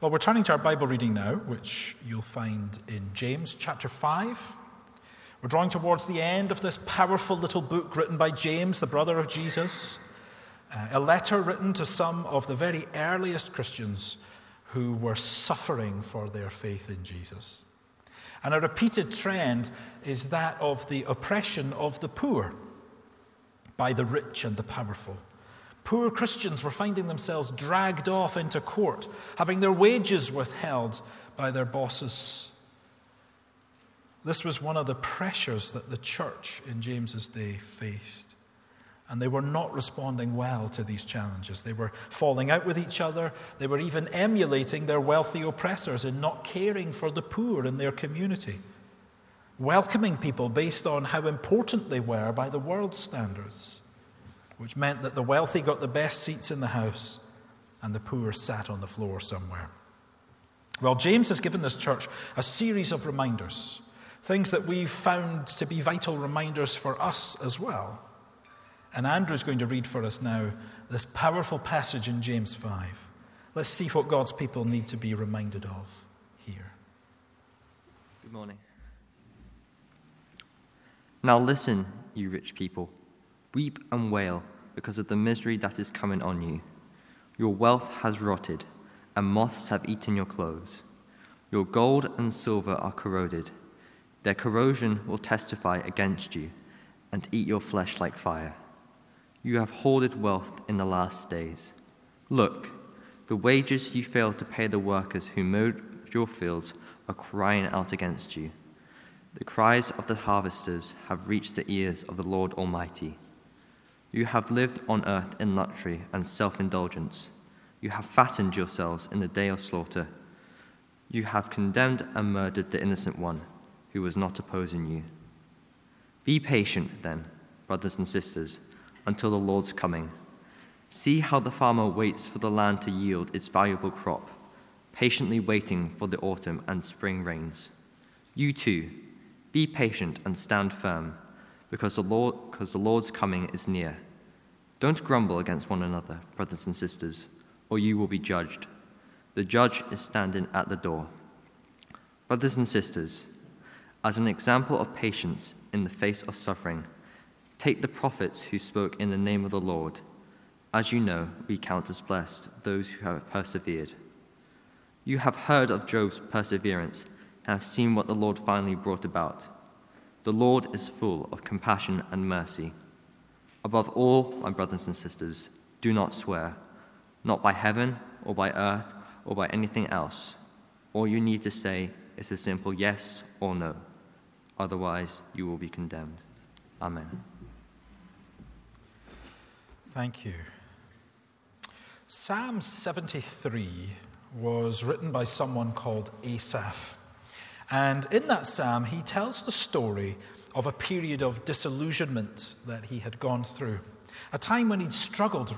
Well, we're turning to our Bible reading now, which you'll find in James chapter 5. We're drawing towards the end of this powerful little book written by James, the brother of Jesus, a letter written to some of the very earliest Christians who were suffering for their faith in Jesus. And a repeated trend is that of the oppression of the poor by the rich and the powerful. Poor Christians were finding themselves dragged off into court, having their wages withheld by their bosses. This was one of the pressures that the church in James's day faced. And they were not responding well to these challenges. They were falling out with each other. They were even emulating their wealthy oppressors in not caring for the poor in their community, welcoming people based on how important they were by the world's standards, which meant that the wealthy got the best seats in the house and the poor sat on the floor somewhere. Well, James has given this church a series of reminders, things that we've found to be vital reminders for us as well. And Andrew's going to read for us now this powerful passage in James 5. Let's see what God's people need to be reminded of here. Good morning. Now listen, you rich people. Weep and wail because of the misery that is coming on you. Your wealth has rotted, and moths have eaten your clothes. Your gold and silver are corroded. Their corrosion will testify against you and eat your flesh like fire. You have hoarded wealth in the last days. Look, the wages you failed to pay the workers who mowed your fields are crying out against you. The cries of the harvesters have reached the ears of the Lord Almighty. You have lived on earth in luxury and self-indulgence. You have fattened yourselves in the day of slaughter. You have condemned and murdered the innocent one who was not opposing you. Be patient then, brothers and sisters, until the Lord's coming. See how the farmer waits for the land to yield its valuable crop, patiently waiting for the autumn and spring rains. You too, be patient and stand firm, because the Lord's coming is near. Don't grumble against one another, brothers and sisters, or you will be judged. The judge is standing at the door. Brothers and sisters, as an example of patience in the face of suffering, take the prophets who spoke in the name of the Lord. As you know, we count as blessed those who have persevered. You have heard of Job's perseverance and have seen what the Lord finally brought about. The Lord is full of compassion and mercy. Above all, my brothers and sisters, do not swear, not by heaven or by earth or by anything else. All you need to say is a simple yes or no. Otherwise, you will be condemned. Amen. Thank you. Psalm 73 was written by someone called Asaph. And in that psalm, he tells the story of a period of disillusionment that he had gone through, a time when he'd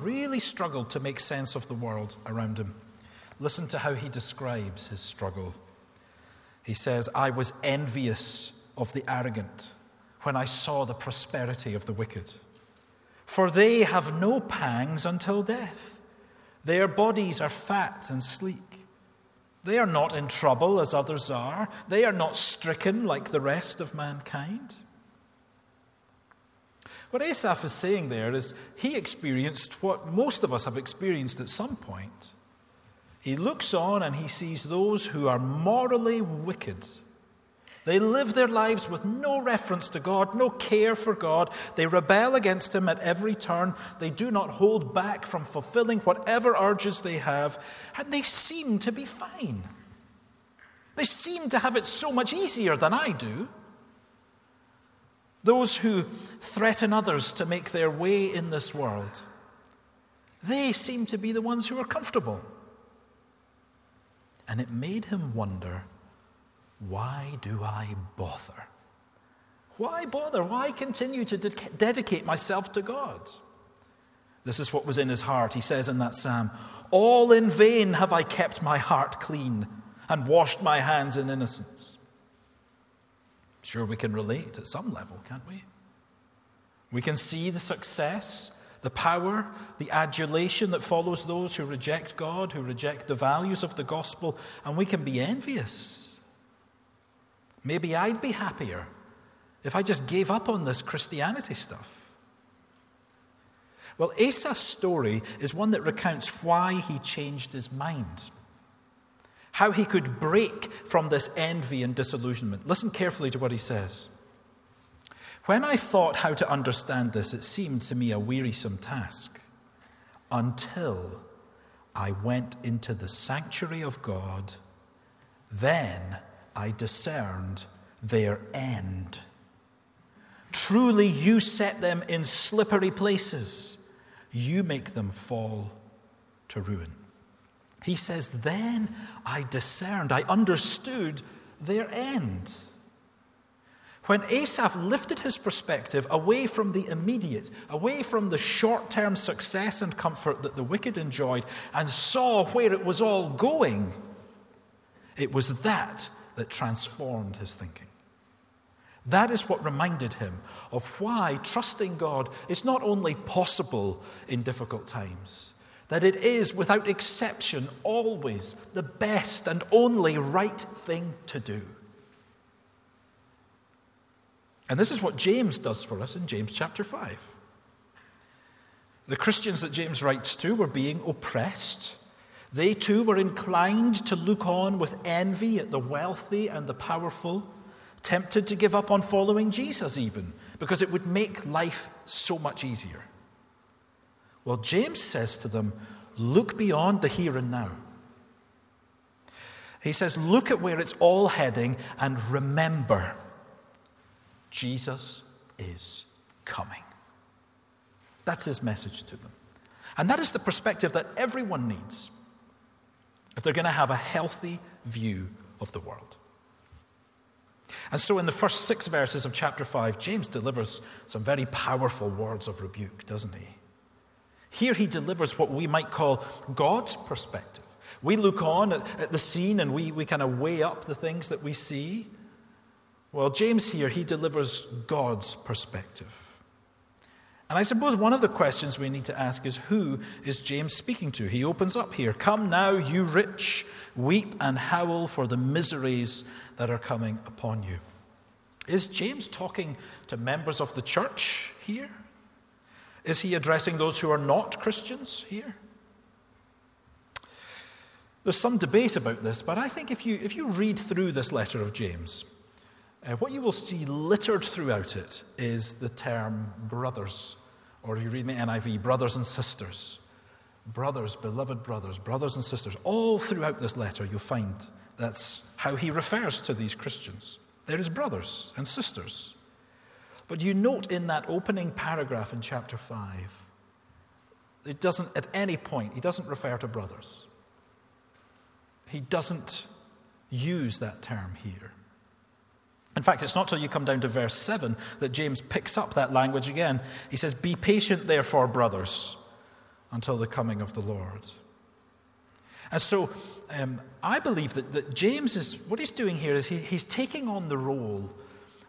really struggled to make sense of the world around him. Listen to how he describes his struggle. He says, "I was envious of the arrogant when I saw the prosperity of the wicked. For they have no pangs until death. Their bodies are fat and sleek. They are not in trouble as others are. They are not stricken like the rest of mankind." What Asaph is saying there is he experienced what most of us have experienced at some point. He looks on and he sees those who are morally wicked. They live their lives with no reference to God, no care for God. They rebel against him at every turn. They do not hold back from fulfilling whatever urges they have. And they seem to be fine. They seem to have it so much easier than I do. Those who threaten others to make their way in this world, they seem to be the ones who are comfortable. And it made him wonder, why do I bother? Why bother? Why continue to dedicate myself to God? This is what was in his heart. He says in that psalm, "All in vain have I kept my heart clean and washed my hands in innocence." Sure, we can relate at some level, can't we? We can see the success, The power, the adulation that follows those who reject God, who reject the values of the gospel, and we can be envious. Maybe I'd be happier if I just gave up on this Christianity stuff. Well, Asaph's story is one that recounts why he changed his mind, how he could break from this envy and disillusionment. Listen carefully to what he says. When I thought how to understand this, it seemed to me a wearisome task until I went into the sanctuary of God. Then I discerned their end. Truly, you set them in slippery places. You make them fall to ruin. He says, then I discerned, I understood their end. When Asaph lifted his perspective away from the immediate, away from the short-term success and comfort that the wicked enjoyed, and saw where it was all going, it was that transformed his thinking. That is what reminded him of why trusting God is not only possible in difficult times, that it is, without exception, always the best and only right thing to do. And this is what James does for us in James chapter 5. The Christians that James writes to were being oppressed. They too were inclined to look on with envy at the wealthy and the powerful, tempted to give up on following Jesus even, because it would make life so much easier. Well, James says to them, look beyond the here and now. He says, look at where it's all heading and remember, Jesus is coming. That's his message to them. And that is the perspective that everyone needs if they're going to have a healthy view of the world. And so in the first 6 verses of chapter 5, James delivers some very powerful words of rebuke, doesn't he? Here he delivers what we might call God's perspective. We look on at the scene and we kind of weigh up the things that we see. Well, James here, he delivers God's perspective. And I suppose one of the questions we need to ask is, who is James speaking to? He opens up here, come now, you rich, weep and howl for the miseries that are coming upon you. Is James talking to members of the church here? Is he addressing those who are not Christians here? There's some debate about this, but I think if you read through this letter of James, what you will see littered throughout it is the term brothers, or if you read in the NIV, brothers and sisters. Brothers, beloved brothers, brothers and sisters. All throughout this letter you'll find that's how he refers to these Christians. There is brothers and sisters. But you note in that opening paragraph in chapter 5, it doesn't, at any point, he doesn't refer to brothers. He doesn't use that term here. In fact, it's not till you come down to verse 7 that James picks up that language again. He says, be patient, therefore, brothers, until the coming of the Lord. And so I believe that James is, what he's doing here is he's taking on the role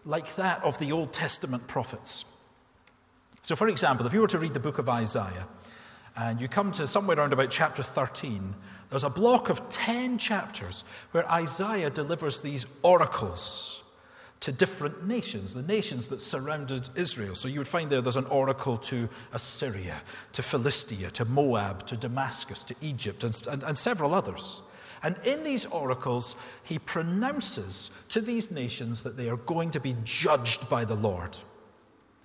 like that of the Old Testament prophets. So, for example, if you were to read the book of Isaiah and you come to somewhere around about chapter 13, there's a block of 10 chapters where Isaiah delivers these oracles to different nations, the nations that surrounded Israel. So you would find there's an oracle to Assyria, to Philistia, to Moab, to Damascus, to Egypt, and several others. And in these oracles, he pronounces to these nations that they are going to be judged by the Lord.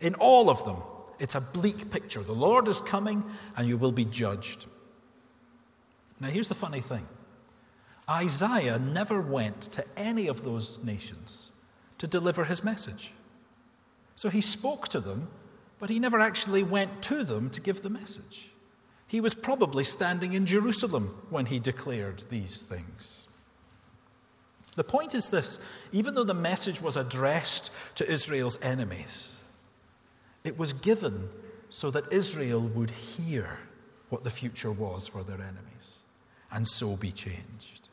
In all of them, it's a bleak picture. The Lord is coming, and you will be judged. Now, here's the funny thing. Isaiah never went to any of those nations to deliver his message. So he spoke to them, but he never actually went to them to give the message. He was probably standing in Jerusalem when he declared these things. The point is this: even though the message was addressed to Israel's enemies, it was given so that Israel would hear what the future was for their enemies and so be changed.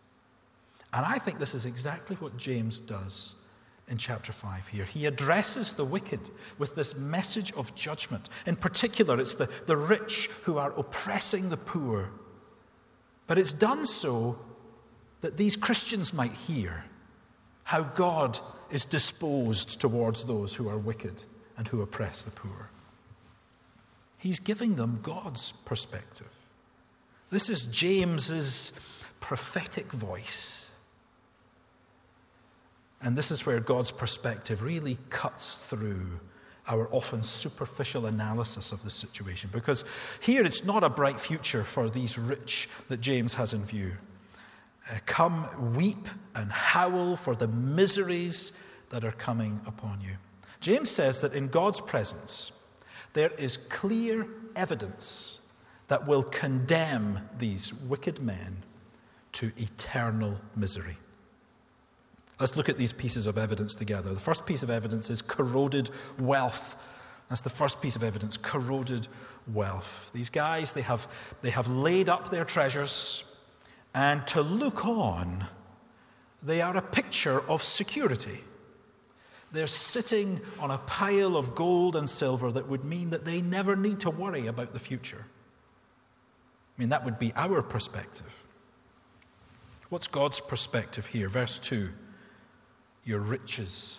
And I think this is exactly what James does in chapter 5 here. He addresses the wicked with this message of judgment. In particular, it's the rich who are oppressing the poor. But it's done so that these Christians might hear how God is disposed towards those who are wicked and who oppress the poor. He's giving them God's perspective. This is James's prophetic voice. And this is where God's perspective really cuts through our often superficial analysis of the situation. Because here it's not a bright future for these rich that James has in view. Come, weep and howl for the miseries that are coming upon you. James says that in God's presence, there is clear evidence that will condemn these wicked men to eternal misery. Let's look at these pieces of evidence together. The first piece of evidence is corroded wealth. That's the first piece of evidence, corroded wealth. These guys, they have laid up their treasures, and to look on, they are a picture of security. They're sitting on a pile of gold and silver that would mean that they never need to worry about the future. I mean, that would be our perspective. What's God's perspective here? Verse 2. Your riches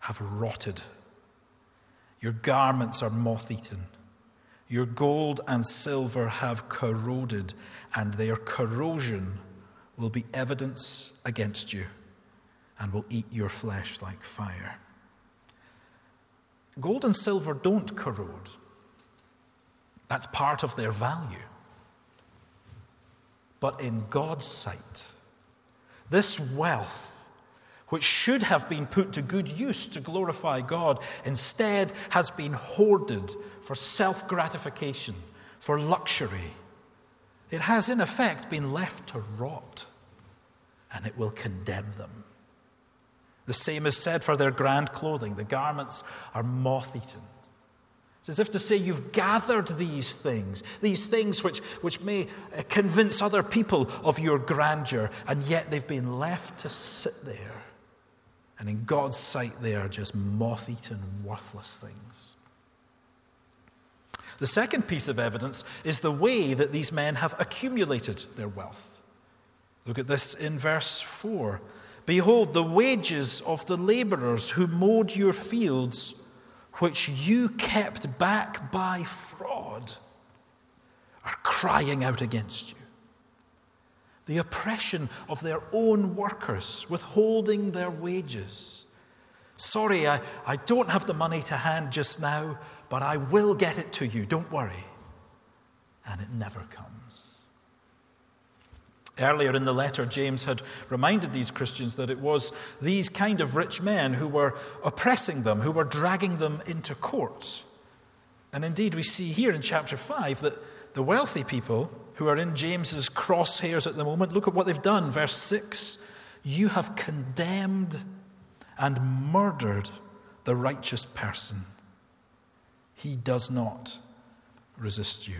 have rotted. Your garments are moth-eaten. Your gold and silver have corroded, and their corrosion will be evidence against you and will eat your flesh like fire. Gold and silver don't corrode. That's part of their value. But in God's sight, this wealth, which should have been put to good use to glorify God, instead has been hoarded for self-gratification, for luxury. It has, in effect, been left to rot, and it will condemn them. The same is said for their grand clothing. The garments are moth-eaten. It's as if to say you've gathered these things which may convince other people of your grandeur, and yet they've been left to sit there. And in God's sight, they are just moth-eaten, worthless things. The second piece of evidence is the way that these men have accumulated their wealth. Look at this in verse 4. Behold, the wages of the laborers who mowed your fields, which you kept back by fraud, are crying out against you. The oppression of their own workers, withholding their wages. Sorry, I don't have the money to hand just now, but I will get it to you, don't worry. And it never comes. Earlier in the letter, James had reminded these Christians that it was these kind of rich men who were oppressing them, who were dragging them into court. And indeed, we see here in chapter 5 that the wealthy people who are in James's crosshairs at the moment, look at what they've done. Verse 6, you have condemned and murdered the righteous person. He does not resist you.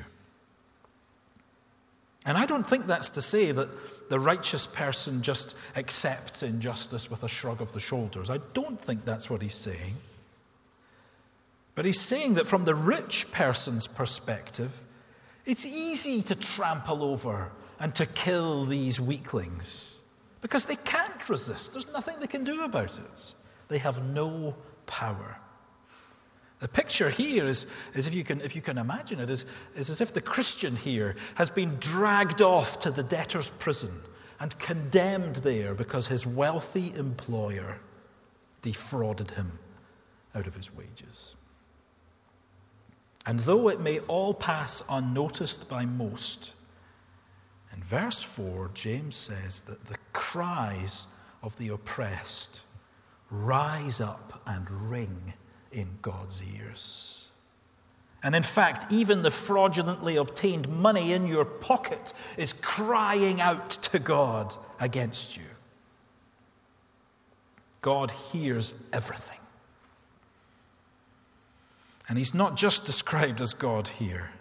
And I don't think that's to say that the righteous person just accepts injustice with a shrug of the shoulders. I don't think that's what he's saying. But he's saying that from the rich person's perspective, it's easy to trample over and to kill these weaklings because they can't resist. There's nothing they can do about it. They have no power. The picture here is if you can imagine it, is as if the Christian here has been dragged off to the debtor's prison and condemned there because his wealthy employer defrauded him out of his wages. And though it may all pass unnoticed by most, in verse 4, James says that the cries of the oppressed rise up and ring in God's ears. And in fact, even the fraudulently obtained money in your pocket is crying out to God against you. God hears everything. And he's not just described as God here.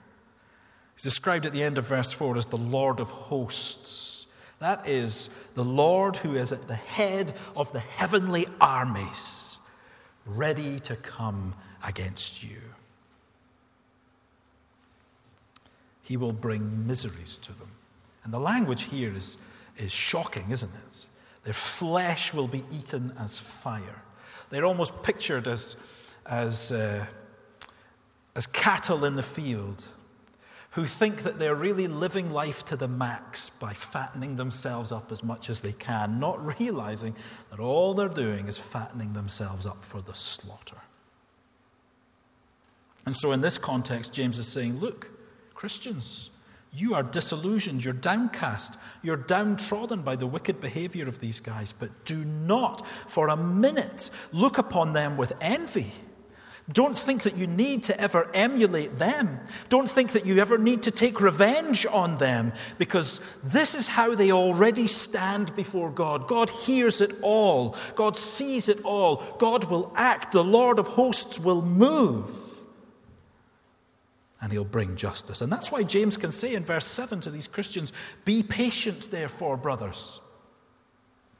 He's described at the end of verse 4 as the Lord of hosts That is the Lord who is at the head of the heavenly armies, ready to come against you. He will bring miseries to them. And the language here is shocking, isn't it? Their flesh will be eaten as fire. They're almost pictured as cattle in the field who think that they're really living life to the max by fattening themselves up as much as they can, not realizing that all they're doing is fattening themselves up for the slaughter. And so in this context, James is saying, look, Christians, you are disillusioned, you're downcast, you're downtrodden by the wicked behavior of these guys, but do not for a minute look upon them with envy. Don't think that you need to ever emulate them. Don't think that you ever need to take revenge on them, because this is how they already stand before God. God hears it all. God sees it all. God will act. The Lord of hosts will move, and he'll bring justice. And that's why James can say in verse 7 to these Christians, be patient, therefore, brothers,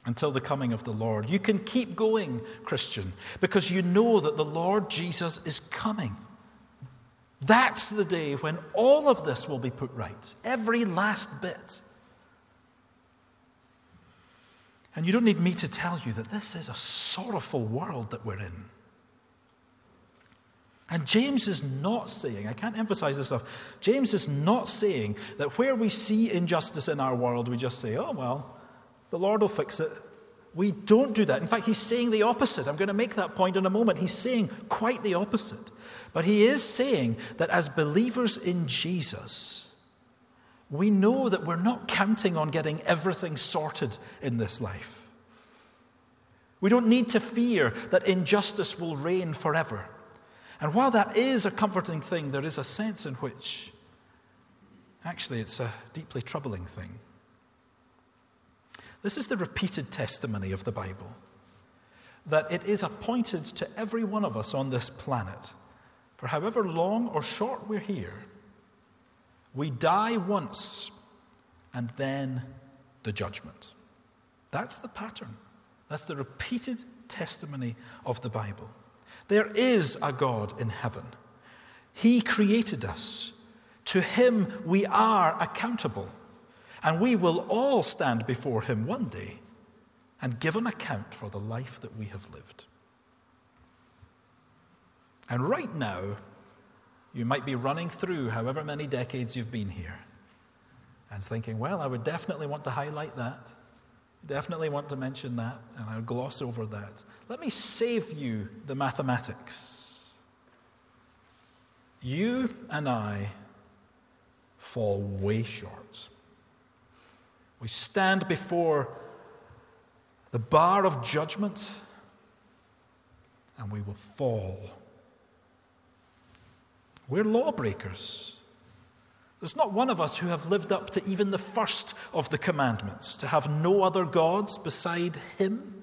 until the coming of the Lord. You can keep going, Christian, because you know that the Lord Jesus is coming. That's the day when all of this will be put right, every last bit. And you don't need me to tell you that this is a sorrowful world that we're in. And James is not saying, I can't emphasize this enough, James is not saying that where we see injustice in our world, we just say, oh, well, the Lord will fix it. We don't do that. In fact, he's saying the opposite. I'm going to make that point in a moment. He's saying quite the opposite. But he is saying that as believers in Jesus, we know that we're not counting on getting everything sorted in this life. We don't need to fear that injustice will reign forever. And while that is a comforting thing, there is a sense in which actually it's a deeply troubling thing. This is the repeated testimony of the Bible, that it is appointed to every one of us on this planet, for however long or short we're here, we die once and then the judgment. That's the pattern. That's the repeated testimony of the Bible. There is a God in heaven. He created us. To him we are accountable. And we will all stand before him one day and give an account for the life that we have lived. And right now, you might be running through however many decades you've been here and thinking, well, I would definitely want to highlight that. Definitely want to mention that, and I'll gloss over that. Let me save you the mathematics. You and I fall way short. We stand before the bar of judgment and we will fall. We're lawbreakers. There's not one of us who have lived up to even the first of the commandments, to have no other gods beside him.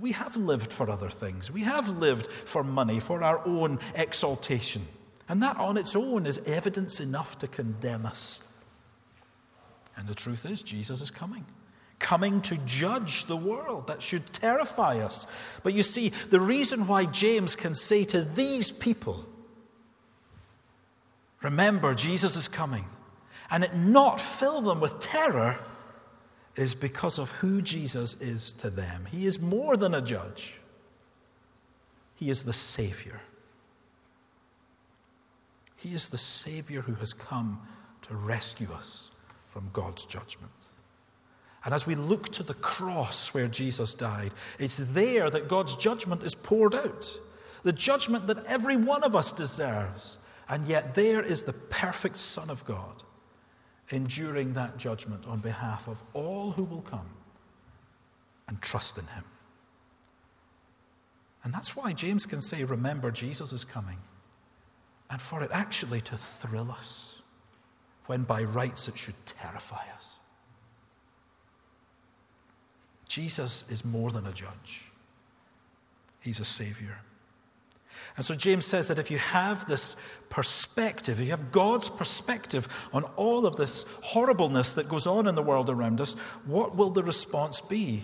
We have lived for other things. We have lived for money, for our own exaltation. And that on its own is evidence enough to condemn us. And the truth is, Jesus is coming to judge the world. That should terrify us. But you see, the reason why James can say to these people, remember, Jesus is coming, and it not fill them with terror, is because of who Jesus is to them. He is more than a judge. He is the Savior. He is the Savior who has come to rescue us from God's judgment. And as we look to the cross where Jesus died, it's there that God's judgment is poured out. The judgment that every one of us deserves. And yet there is the perfect Son of God enduring that judgment on behalf of all who will come and trust in him. And that's why James can say, remember, Jesus is coming. And for it actually to thrill us, when by rights it should terrify us. Jesus is more than a judge. He's a Savior. And so James says that if you have this perspective, if you have God's perspective on all of this horribleness that goes on in the world around us, what will the response be?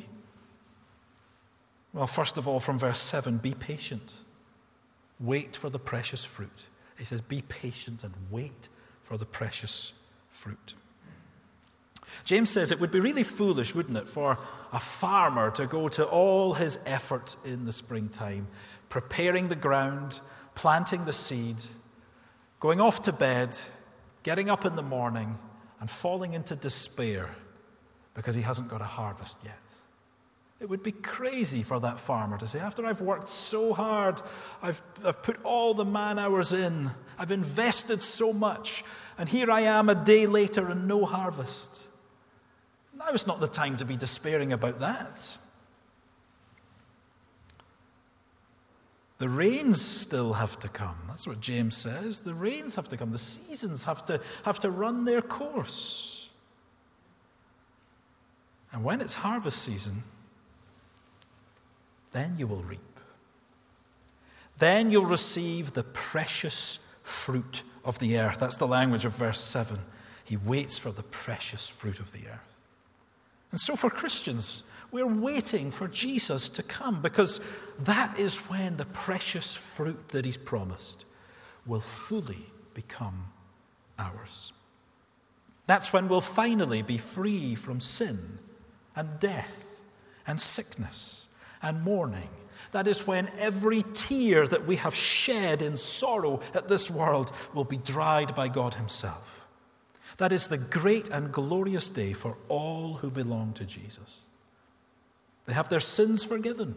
Well, first of all, from verse 7, be patient. Wait for the precious fruit. He says, be patient and wait for the precious fruit. James says it would be really foolish, wouldn't it, for a farmer to go to all his effort in the springtime, preparing the ground, planting the seed, going off to bed, getting up in the morning, and falling into despair because he hasn't got a harvest yet. It would be crazy for that farmer to say, after I've worked so hard, I've put all the man hours in, I've invested so much, and here I am a day later and no harvest. Now is not the time to be despairing about that. The rains still have to come. That's what James says. The rains have to come. The seasons have to run their course. And when it's harvest season, then you will reap. Then you'll receive the precious fruit of the earth. That's the language of verse 7. He waits for the precious fruit of the earth. And so for Christians, we're waiting for Jesus to come, because that is when the precious fruit that he's promised will fully become ours. That's when we'll finally be free from sin and death and sickness and mourning. That is when every tear that we have shed in sorrow at this world will be dried by God himself. That is the great and glorious day for all who belong to Jesus. They have their sins forgiven,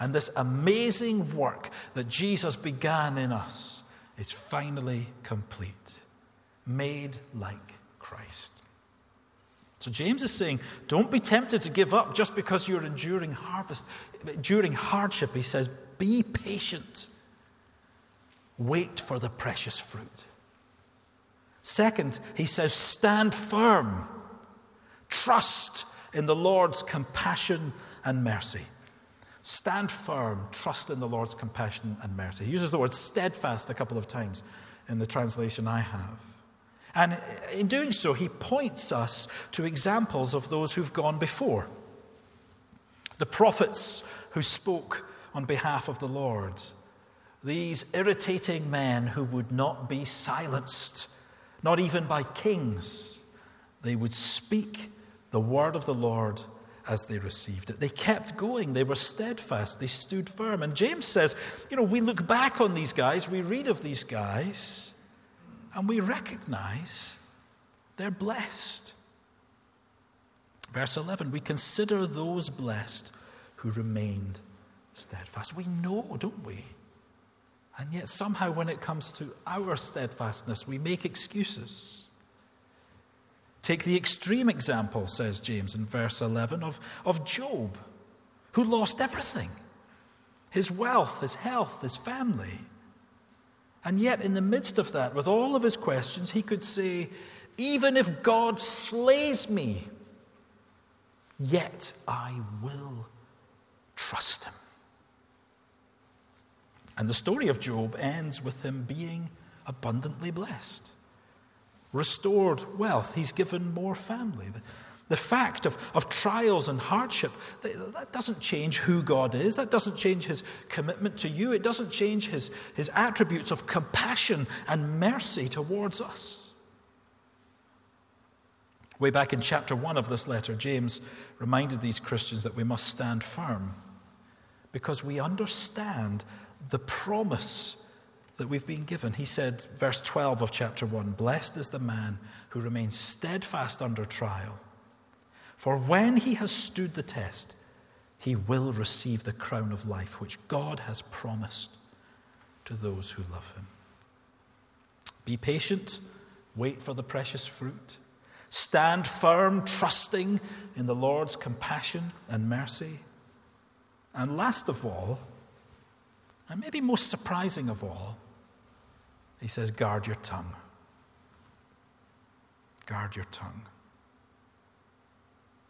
and this amazing work that Jesus began in us is finally complete, made like Christ. So James is saying, don't be tempted to give up just because you're enduring hardship. He says, be patient. Wait for the precious fruit. Second, he says, stand firm. Trust in the Lord's compassion and mercy. Stand firm. Trust in the Lord's compassion and mercy. He uses the word steadfast a couple of times in the translation I have. And in doing so, he points us to examples of those who've gone before. The prophets who spoke on behalf of the Lord. These irritating men who would not be silenced. Not even by kings. They would speak the word of the Lord as they received it. They kept going. They were steadfast. They stood firm. And James says, we look back on these guys, we read of these guys, and we recognize they're blessed. Verse 11, we consider those blessed who remained steadfast. We know, don't we? And yet somehow when it comes to our steadfastness, we make excuses. Take the extreme example, says James in verse 11, of Job, who lost everything. His wealth, his health, his family. And yet in the midst of that, with all of his questions, he could say, even if God slays me, yet I will trust him. And the story of Job ends with him being abundantly blessed. Restored wealth. He's given more family. The fact of trials and hardship, that doesn't change who God is. That doesn't change his commitment to you. It doesn't change his attributes of compassion and mercy towards us. Way back in chapter 1 of this letter, James reminded these Christians that we must stand firm because we understand the promise that we've been given. He said, verse 12 of chapter 1, blessed is the man who remains steadfast under trial. For when he has stood the test, he will receive the crown of life, which God has promised to those who love him. Be patient, wait for the precious fruit. Stand firm, trusting in the Lord's compassion and mercy. And last of all, and maybe most surprising of all, he says, guard your tongue. Guard your tongue.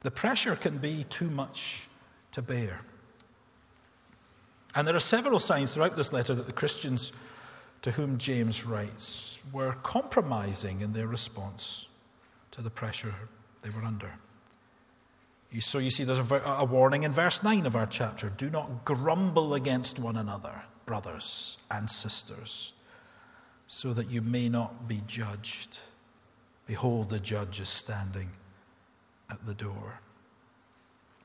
The pressure can be too much to bear. And there are several signs throughout this letter that the Christians to whom James writes were compromising in their response to the pressure they were under. So you see there's a warning in verse 9 of our chapter. Do not grumble against one another, brothers and sisters, so that you may not be judged. Behold, the judge is standing at the door.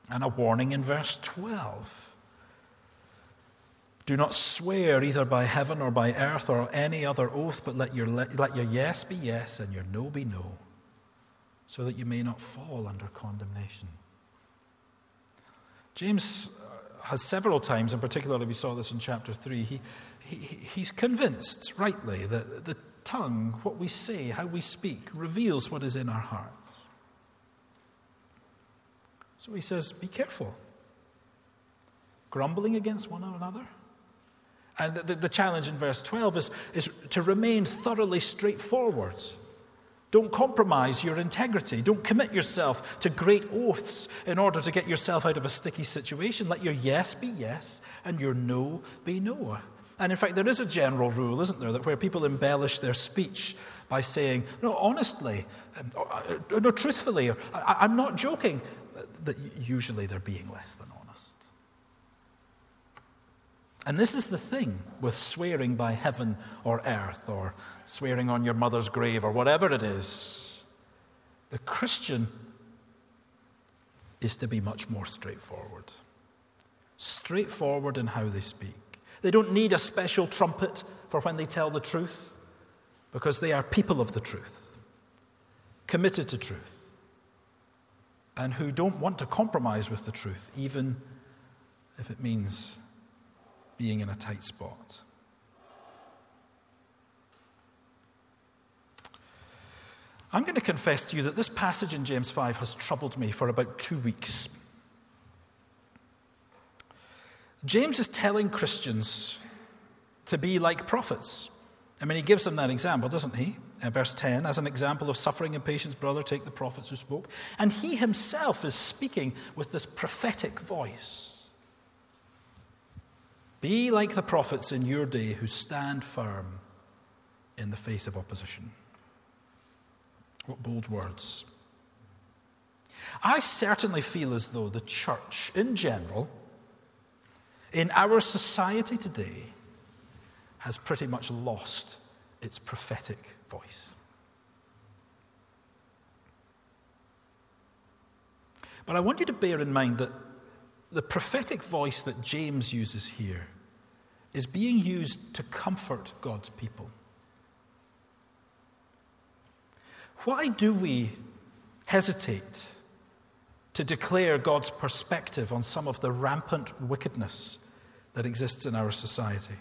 And a warning in verse 12. Do not swear either by heaven or by earth or any other oath, but let your yes be yes and your no be no, so that you may not fall under condemnation. James has several times, and particularly we saw this in chapter 3, he's convinced, rightly, that the tongue, what we say, how we speak, reveals what is in our hearts. So he says, be careful. Grumbling against one another. And the challenge in verse 12 is to remain thoroughly straightforward. Don't compromise your integrity. Don't commit yourself to great oaths in order to get yourself out of a sticky situation. Let your yes be yes and your no be no. And in fact, there is a general rule, isn't there, that where people embellish their speech by saying, no, honestly, no, truthfully, I'm not joking, that usually they're being less than honest. And this is the thing with swearing by heaven or earth or swearing on your mother's grave or whatever it is. The Christian is to be much more straightforward. Straightforward in how they speak. They don't need a special trumpet for when they tell the truth because they are people of the truth, committed to truth, and who don't want to compromise with the truth, even if it means being in a tight spot. I'm going to confess to you that this passage in James 5 has troubled me for about 2 weeks. James is telling Christians to be like prophets. I mean, he gives them that example, doesn't he? In verse 10, as an example of suffering and patience, brother, take the prophets who spoke. And he himself is speaking with this prophetic voice. Be like the prophets in your day who stand firm in the face of opposition. What bold words. I certainly feel as though the church in general, in our society today, has pretty much lost its prophetic voice. But I want you to bear in mind that the prophetic voice that James uses here is being used to comfort God's people. Why do we hesitate to declare God's perspective on some of the rampant wickedness that exists in our society?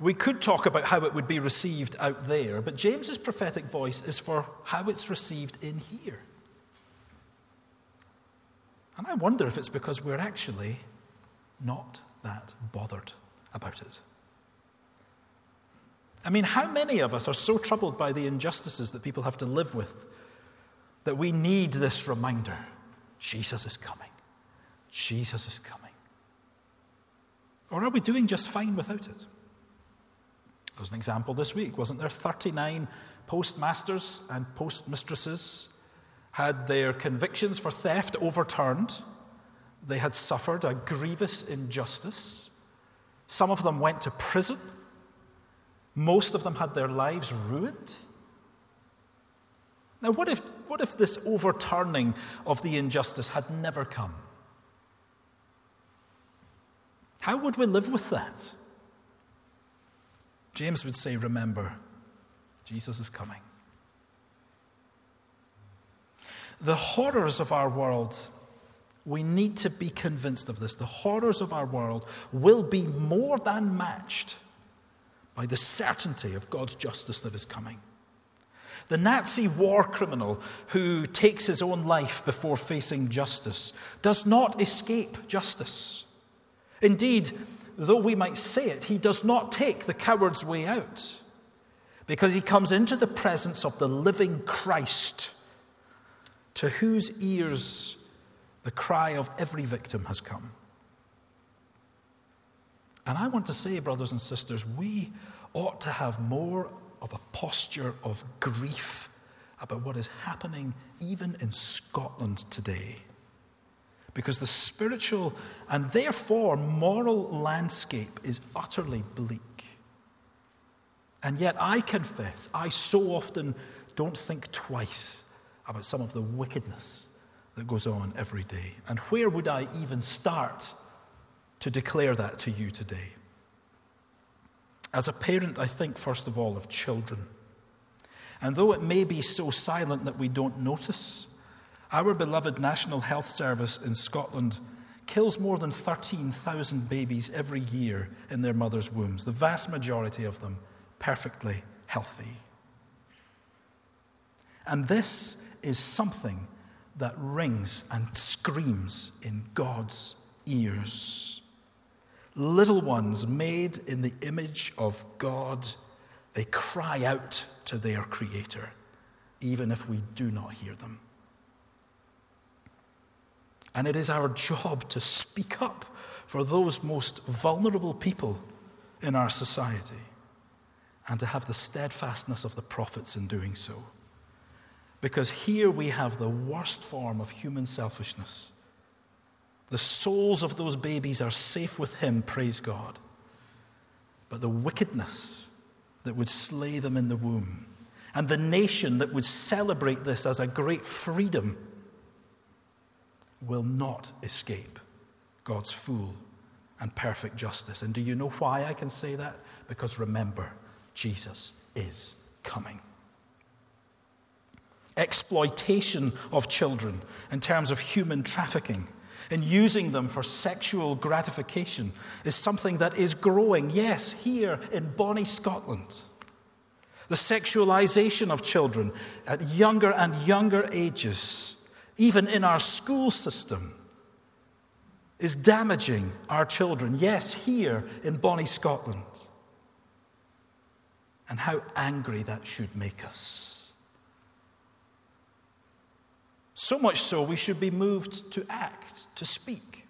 We could talk about how it would be received out there, but James's prophetic voice is for how it's received in here. And I wonder if it's because we're actually not that bothered about it. I mean, how many of us are so troubled by the injustices that people have to live with that we need this reminder, Jesus is coming. Jesus is coming. Or are we doing just fine without it? There was an example this week, wasn't there? 39 postmasters and postmistresses had their convictions for theft overturned. They had suffered a grievous injustice. Some of them went to prison. Most of them had their lives ruined. Now, what if this overturning of the injustice had never come? How would we live with that? James would say, remember, Jesus is coming. The horrors of our world, we need to be convinced of this. The horrors of our world will be more than matched by the certainty of God's justice that is coming. The Nazi war criminal who takes his own life before facing justice does not escape justice. Indeed, though we might say it, he does not take the coward's way out because he comes into the presence of the living Christ, to whose ears The cry of every victim has come. And I want to say, brothers and sisters, we ought to have more of a posture of grief about what is happening even in Scotland today. Because the spiritual and therefore moral landscape is utterly bleak. And yet I confess, I so often don't think twice about some of the wickedness that goes on every day. And where would I even start to declare that to you today? As a parent, I think first of all of children. And though it may be so silent that we don't notice, our beloved National Health Service in Scotland kills more than 13,000 babies every year in their mother's wombs, the vast majority of them perfectly healthy. And this is something that rings and screams in God's ears. Little ones made in the image of God, they cry out to their Creator, even if we do not hear them. And it is our job to speak up for those most vulnerable people in our society and to have the steadfastness of the prophets in doing so. Because here we have the worst form of human selfishness. The souls of those babies are safe with Him, praise God. But the wickedness that would slay them in the womb, and the nation that would celebrate this as a great freedom, will not escape God's full and perfect justice. And do you know why I can say that? Because remember, Jesus is coming. Exploitation of children in terms of human trafficking and using them for sexual gratification is something that is growing, yes, here in bonny Scotland. The sexualization of children at younger and younger ages, even in our school system, is damaging our children, yes, here in bonny Scotland. And how angry that should make us. So much so, we should be moved to act, to speak.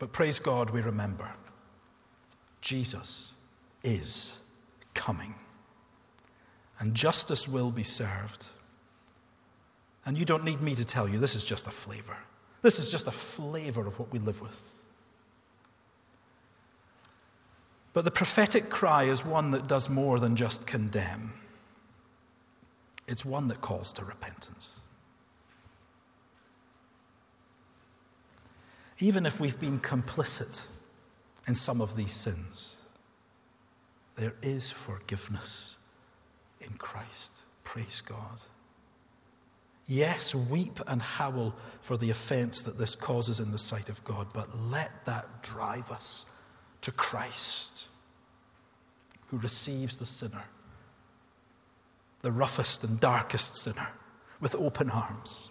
But praise God, we remember, Jesus is coming, and justice will be served. And you don't need me to tell you, this is just a flavor. This is just a flavor of what we live with. But the prophetic cry is one that does more than just condemn. It's one that calls to repentance. Even if we've been complicit in some of these sins, there is forgiveness in Christ. Praise God. Yes, weep and howl for the offense that this causes in the sight of God, but let that drive us to Christ, who receives the sinner, the roughest and darkest sinner, with open arms.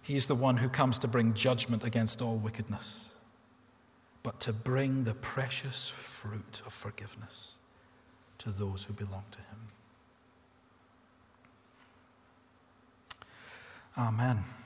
He is the one who comes to bring judgment against all wickedness, but to bring the precious fruit of forgiveness to those who belong to Him. Amen.